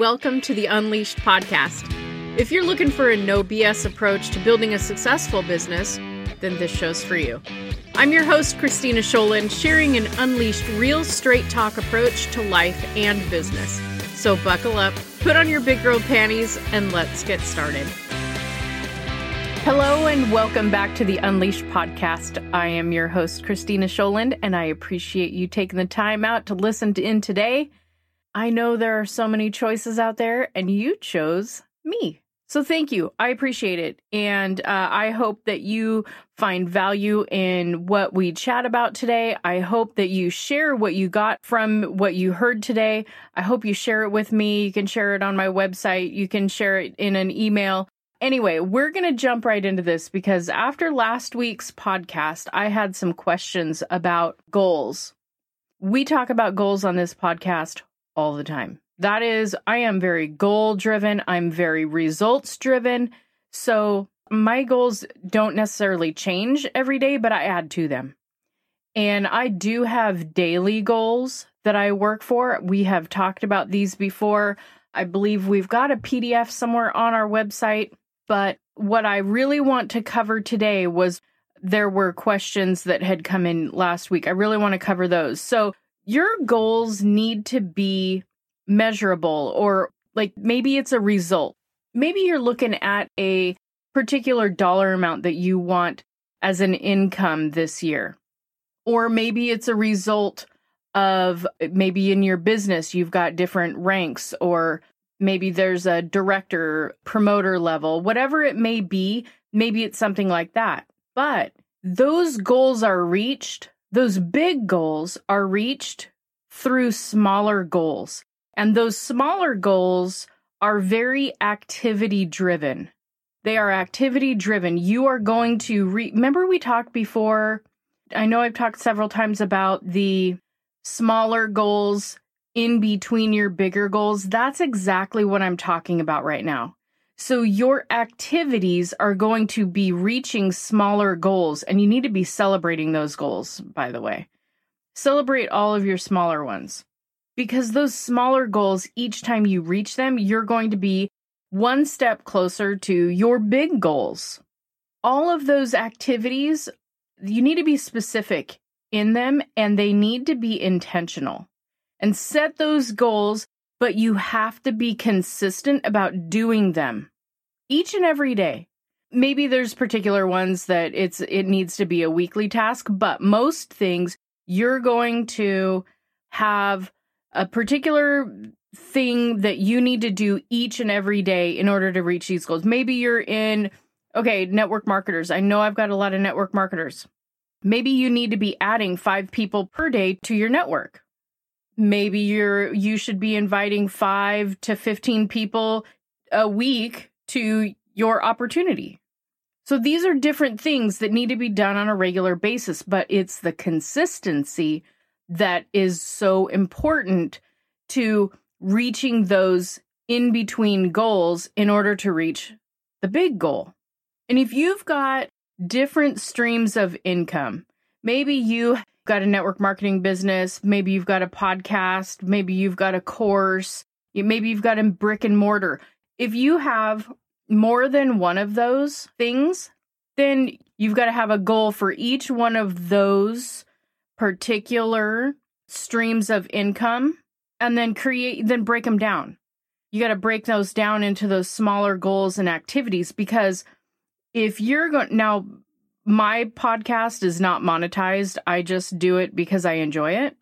Welcome to the Unleashed podcast. If you're looking for a no BS approach to building a successful business, then this show's for you. I'm your host, Kristina Sjolund, sharing an unleashed, real straight talk approach to life and business. So buckle up, put on your big girl panties, and let's get started. Hello and welcome back to the Unleashed podcast. I am your host, Kristina Sjolund, and I appreciate you taking the time out to listen in today. I know there are so many choices out there, and you chose me. So thank you. I appreciate it. And I hope that you find value in what we chat about today. I hope that you share what you got from what you heard today. I hope you share it with me. You can share it on my website. You can share it in an email. Anyway, we're going to jump right into this because after last week's podcast, I had some questions about goals. We talk about goals on this podcast all the time. That is, I am very goal-driven. I'm very results-driven. So my goals don't necessarily change every day, but I add to them. And I do have daily goals that I work for. We have talked about these before. I believe we've got a PDF somewhere on our website. But what I really want to cover today was there were questions that had come in last week. I really want to cover those. So your goals need to be measurable, or like maybe it's a result. Maybe you're looking at a particular dollar amount that you want as an income this year. Or maybe it's a result of maybe in your business, you've got different ranks, or maybe there's a director, promoter level, whatever it may be. Maybe it's something like that. But those goals are reached. Those big goals are reached through smaller goals. And those smaller goals are very activity driven. They are activity driven. You are going to remember we talked before. I know I've talked several times about the smaller goals in between your bigger goals. That's exactly what I'm talking about right now. So your activities are going to be reaching smaller goals, and you need to be celebrating those goals, by the way. Celebrate all of your smaller ones. Because those smaller goals, each time you reach them, you're going to be one step closer to your big goals. All of those activities, you need to be specific in them, and they need to be intentional. And set those goals, but you have to be consistent about doing them each and every day. Maybe there's particular ones that it needs to be a weekly task, but most things you're going to have a particular thing that you need to do each and every day in order to reach these goals. Maybe you're network marketers. I know I've got a lot of network marketers. Maybe you need to be adding 5 people per day to your network. Maybe you should be inviting 5 to 15 people a week to your opportunity. So these are different things that need to be done on a regular basis, but it's the consistency that is so important to reaching those in-between goals in order to reach the big goal. And if you've got different streams of income, maybe you've got a network marketing business, maybe you've got a podcast, maybe you've got a course, maybe you've got a brick and mortar. If you have more than one of those things, then you've got to have a goal for each one of those particular streams of income, and then break them down. You got to break those down into those smaller goals and activities, because if you're going, now my podcast is not monetized. I just do it because I enjoy it.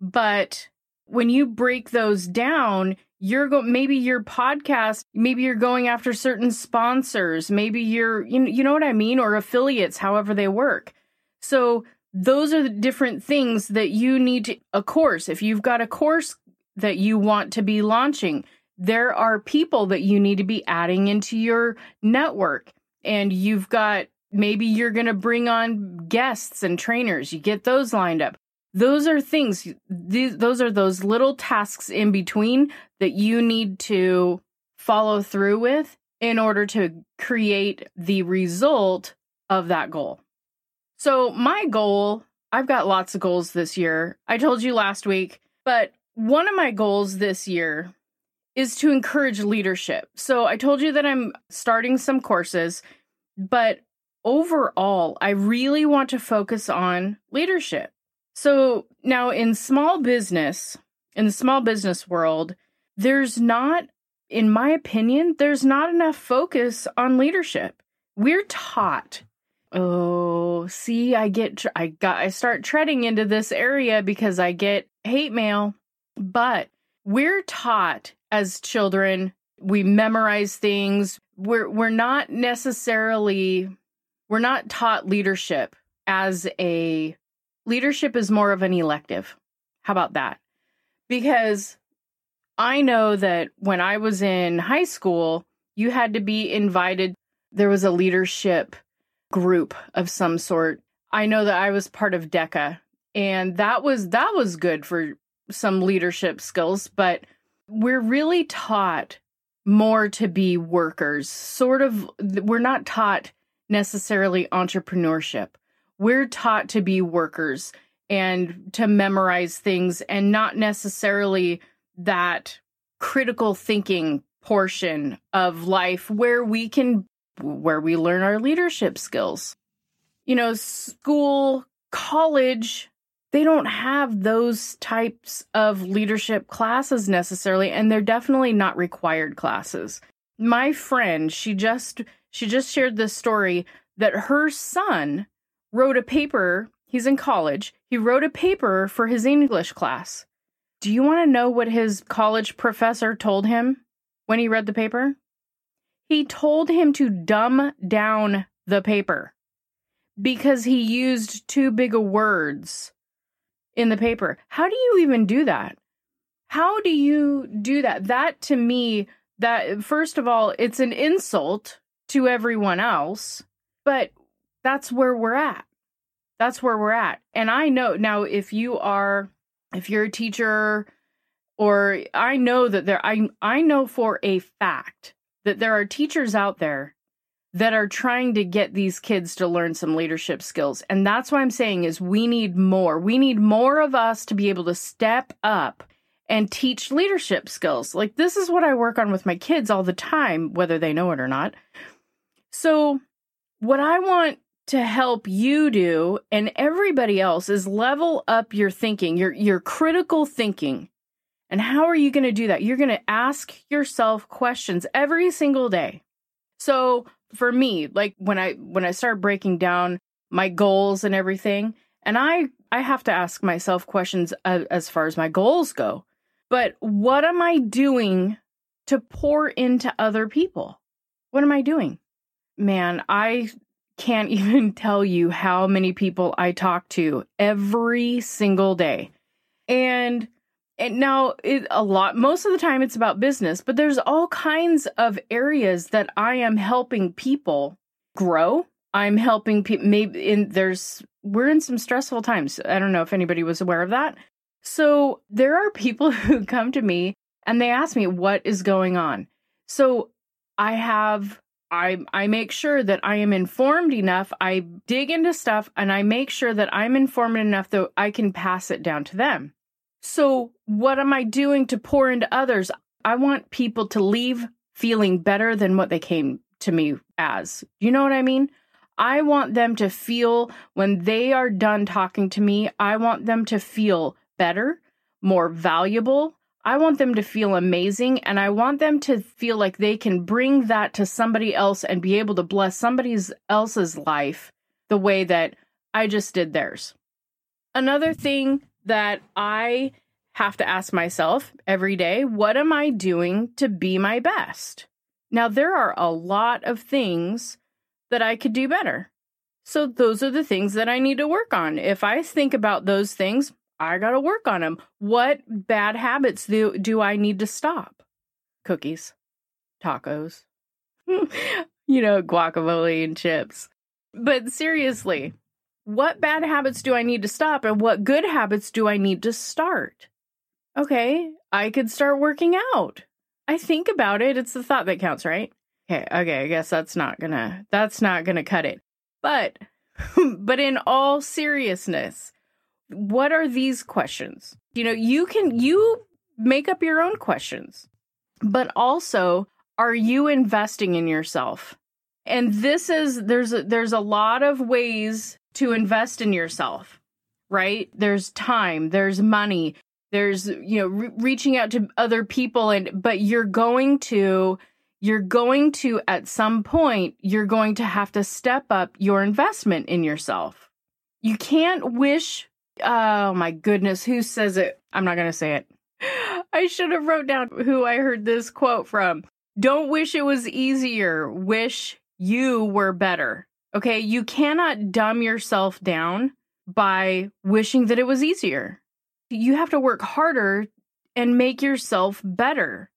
But when you break those down, maybe your podcast, maybe you're going after certain sponsors, maybe you're, you know what I mean? Or affiliates, however they work. So those are the different things that you need to, a course. If you've got a course that you want to be launching, there are people that you need to be adding into your network. And you've got, maybe you're going to bring on guests and trainers. You get those lined up. Those are things, those are those little tasks in between that you need to follow through with in order to create the result of that goal. So my goal, I've got lots of goals this year. I told you last week, but one of my goals this year is to encourage leadership. So I told you that I'm starting some courses, but overall, I really want to focus on leadership. So now in the small business world, in my opinion, there's not enough focus on leadership. We're taught, I start treading into this area because I get hate mail, but we're taught as children, we memorize things. We're not taught leadership leadership is more of an elective. How about that? Because I know that when I was in high school, you had to be invited. There was a leadership group of some sort. I know that I was part of DECA, and that was good for some leadership skills, but we're really taught more to be workers. We're not taught necessarily entrepreneurship. We're taught to be workers and to memorize things and not necessarily that critical thinking portion of life where we learn our leadership skills. You know, school, college, they don't have those types of leadership classes necessarily, and they're definitely not required classes. My friend, she just shared this story that her son wrote a paper. He's in college. He wrote a paper for his English class. Do you want to know what his college professor told him when he read the paper? He told him to dumb down the paper because he used too big of words in the paper. How do you even do that? How do you do that? That, to me, first of all, it's an insult to everyone else, but that's where we're at. That's where we're at. And I know now if you're a teacher, or I know that I know for a fact that there are teachers out there that are trying to get these kids to learn some leadership skills. And that's what I'm saying is we need more. We need more of us to be able to step up and teach leadership skills. Like, this is what I work on with my kids all the time, whether they know it or not. So what I want to help you do and everybody else is level up your thinking, your critical thinking. And how are you going to do that? You're going to ask yourself questions every single day. So for me, like when I start breaking down my goals and everything, and I have to ask myself questions as far as my goals go. But what am I doing to pour into other people? What am I doing? Man, I can't even tell you how many people I talk to every single day. And now most of the time it's about business, but there's all kinds of areas that I am helping people grow. I'm helping people we're in some stressful times. I don't know if anybody was aware of that. So there are people who come to me and they ask me what is going on. So I make sure that I am informed enough. I dig into stuff and I make sure that I'm informed enough that I can pass it down to them. So what am I doing to pour into others? I want people to leave feeling better than what they came to me as. You know what I mean? I want them to feel, when they are done talking to me, I want them to feel better, more valuable. I want them to feel amazing, and I want them to feel like they can bring that to somebody else and be able to bless somebody else's life the way that I just did theirs. Another thing that I have to ask myself every day, what am I doing to be my best? Now, there are a lot of things that I could do better. So those are the things that I need to work on. If I think about those things, I got to work on them. What bad habits do I need to stop? Cookies, tacos, guacamole and chips. But seriously, what bad habits do I need to stop and what good habits do I need to start? Okay, I could start working out. I think about it. It's the thought that counts, right? Okay, I guess that's not gonna cut it. But in all seriousness, what are these questions? You can make up your own questions. But also, are you investing in yourself? And this is, there's a lot of ways to invest in yourself, right? There's time, there's money, there's, reaching out to other people, but you're going to, at some point, you're going to have to step up your investment in yourself. You can't wish, oh my goodness, who says it? I'm not going to say it. I should have wrote down who I heard this quote from. Don't wish it was easier. Wish you were better. Okay, you cannot dumb yourself down by wishing that it was easier. You have to work harder and make yourself better.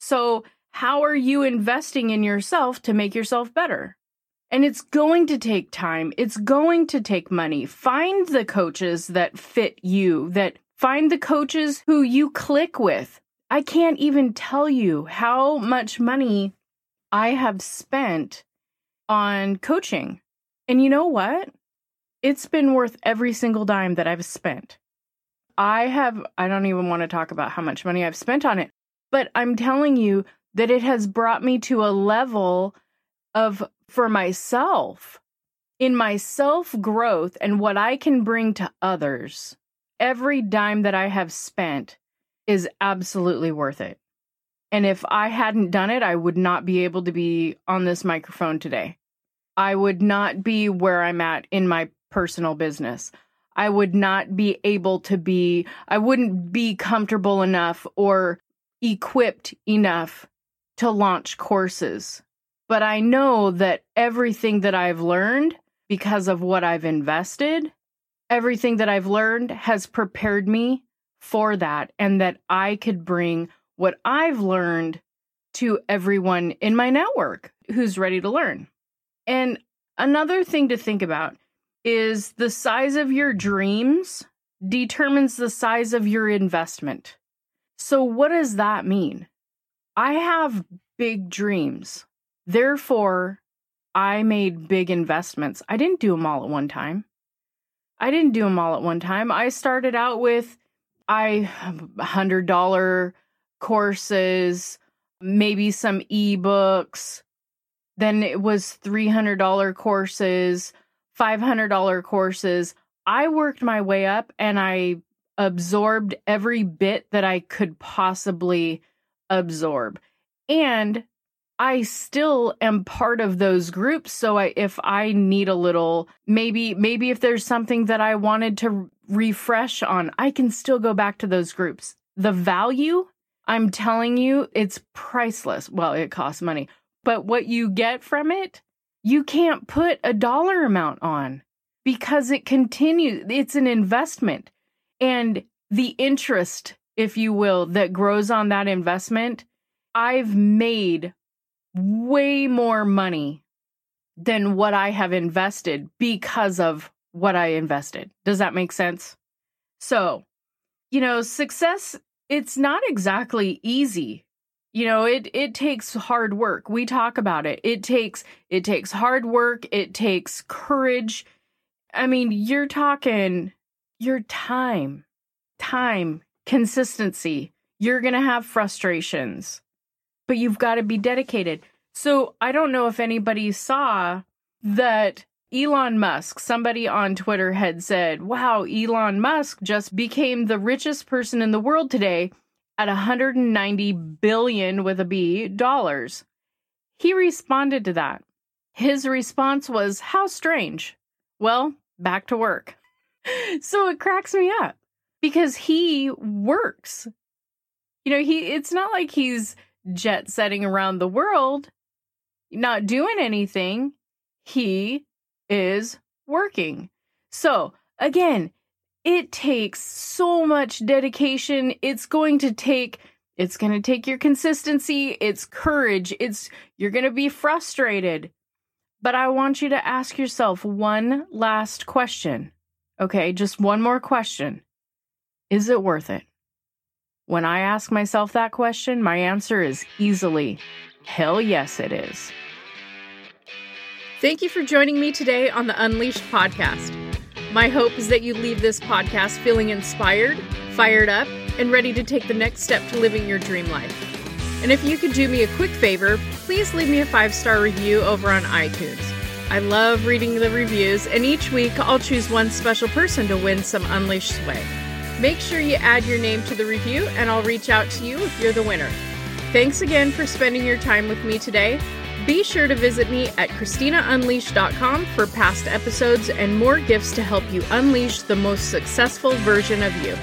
So how are you investing in yourself to make yourself better? And it's going to take time. It's going to take money. Find the coaches that fit you, find the coaches who you click with. I can't even tell you how much money I have spent on coaching. And you know what? It's been worth every single dime that I've spent. I don't even want to talk about how much money I've spent on it, but I'm telling you that it has brought me to a level of, for myself, in my self-growth and what I can bring to others. Every dime that I have spent is absolutely worth it. And if I hadn't done it, I would not be able to be on this microphone today. I would not be where I'm at in my personal business. I would not be able to be, I wouldn't be comfortable enough or equipped enough to launch courses. But I know that everything that I've learned, because of what I've invested, everything that I've learned has prepared me for that, and that I could bring what I've learned to everyone in my network who's ready to learn. And another thing to think about is the size of your dreams determines the size of your investment. So what does that mean? I have big dreams. Therefore, I made big investments. I didn't do them all at one time. I started out with $100 courses, maybe some ebooks. Then it was $300 courses, $500 courses. I worked my way up and I absorbed every bit that I could possibly absorb. And I still am part of those groups. So if I need a little, maybe if there's something that I wanted to refresh on, I can still go back to those groups. The value, I'm telling you, it's priceless. Well, it costs money, but what you get from it, you can't put a dollar amount on because it continues. It's an investment, and the interest, if you will, that grows on that investment. I've made way more money than what I have invested because of what I invested. Does that make sense? So, success, it's not exactly easy. It takes hard work. We talk about it. It takes hard work. It takes courage. I mean, you're talking your time, consistency. You're going to have frustrations, but you've got to be dedicated. So I don't know if anybody saw that Elon Musk, somebody on Twitter had said, wow, Elon Musk just became the richest person in the world today at $190 billion $1B. He responded to that. His response was, how strange. Well, back to work. So it cracks me up because he works. It's not like he's jet setting around the world, not doing anything. He is working. So again, it takes so much dedication. It's going to take your consistency. It's courage. You're going to be frustrated. But I want you to ask yourself one last question. Okay, just one more question. Is it worth it? When I ask myself that question, my answer is easily, hell yes, it is. Thank you for joining me today on the Unleashed podcast. My hope is that you leave this podcast feeling inspired, fired up, and ready to take the next step to living your dream life. And if you could do me a quick favor, please leave me a 5-star review over on iTunes. I love reading the reviews, and each week I'll choose one special person to win some Unleashed swag. Make sure you add your name to the review, and I'll reach out to you if you're the winner. Thanks again for spending your time with me today. Be sure to visit me at kristinaunleashed.com for past episodes and more gifts to help you unleash the most successful version of you.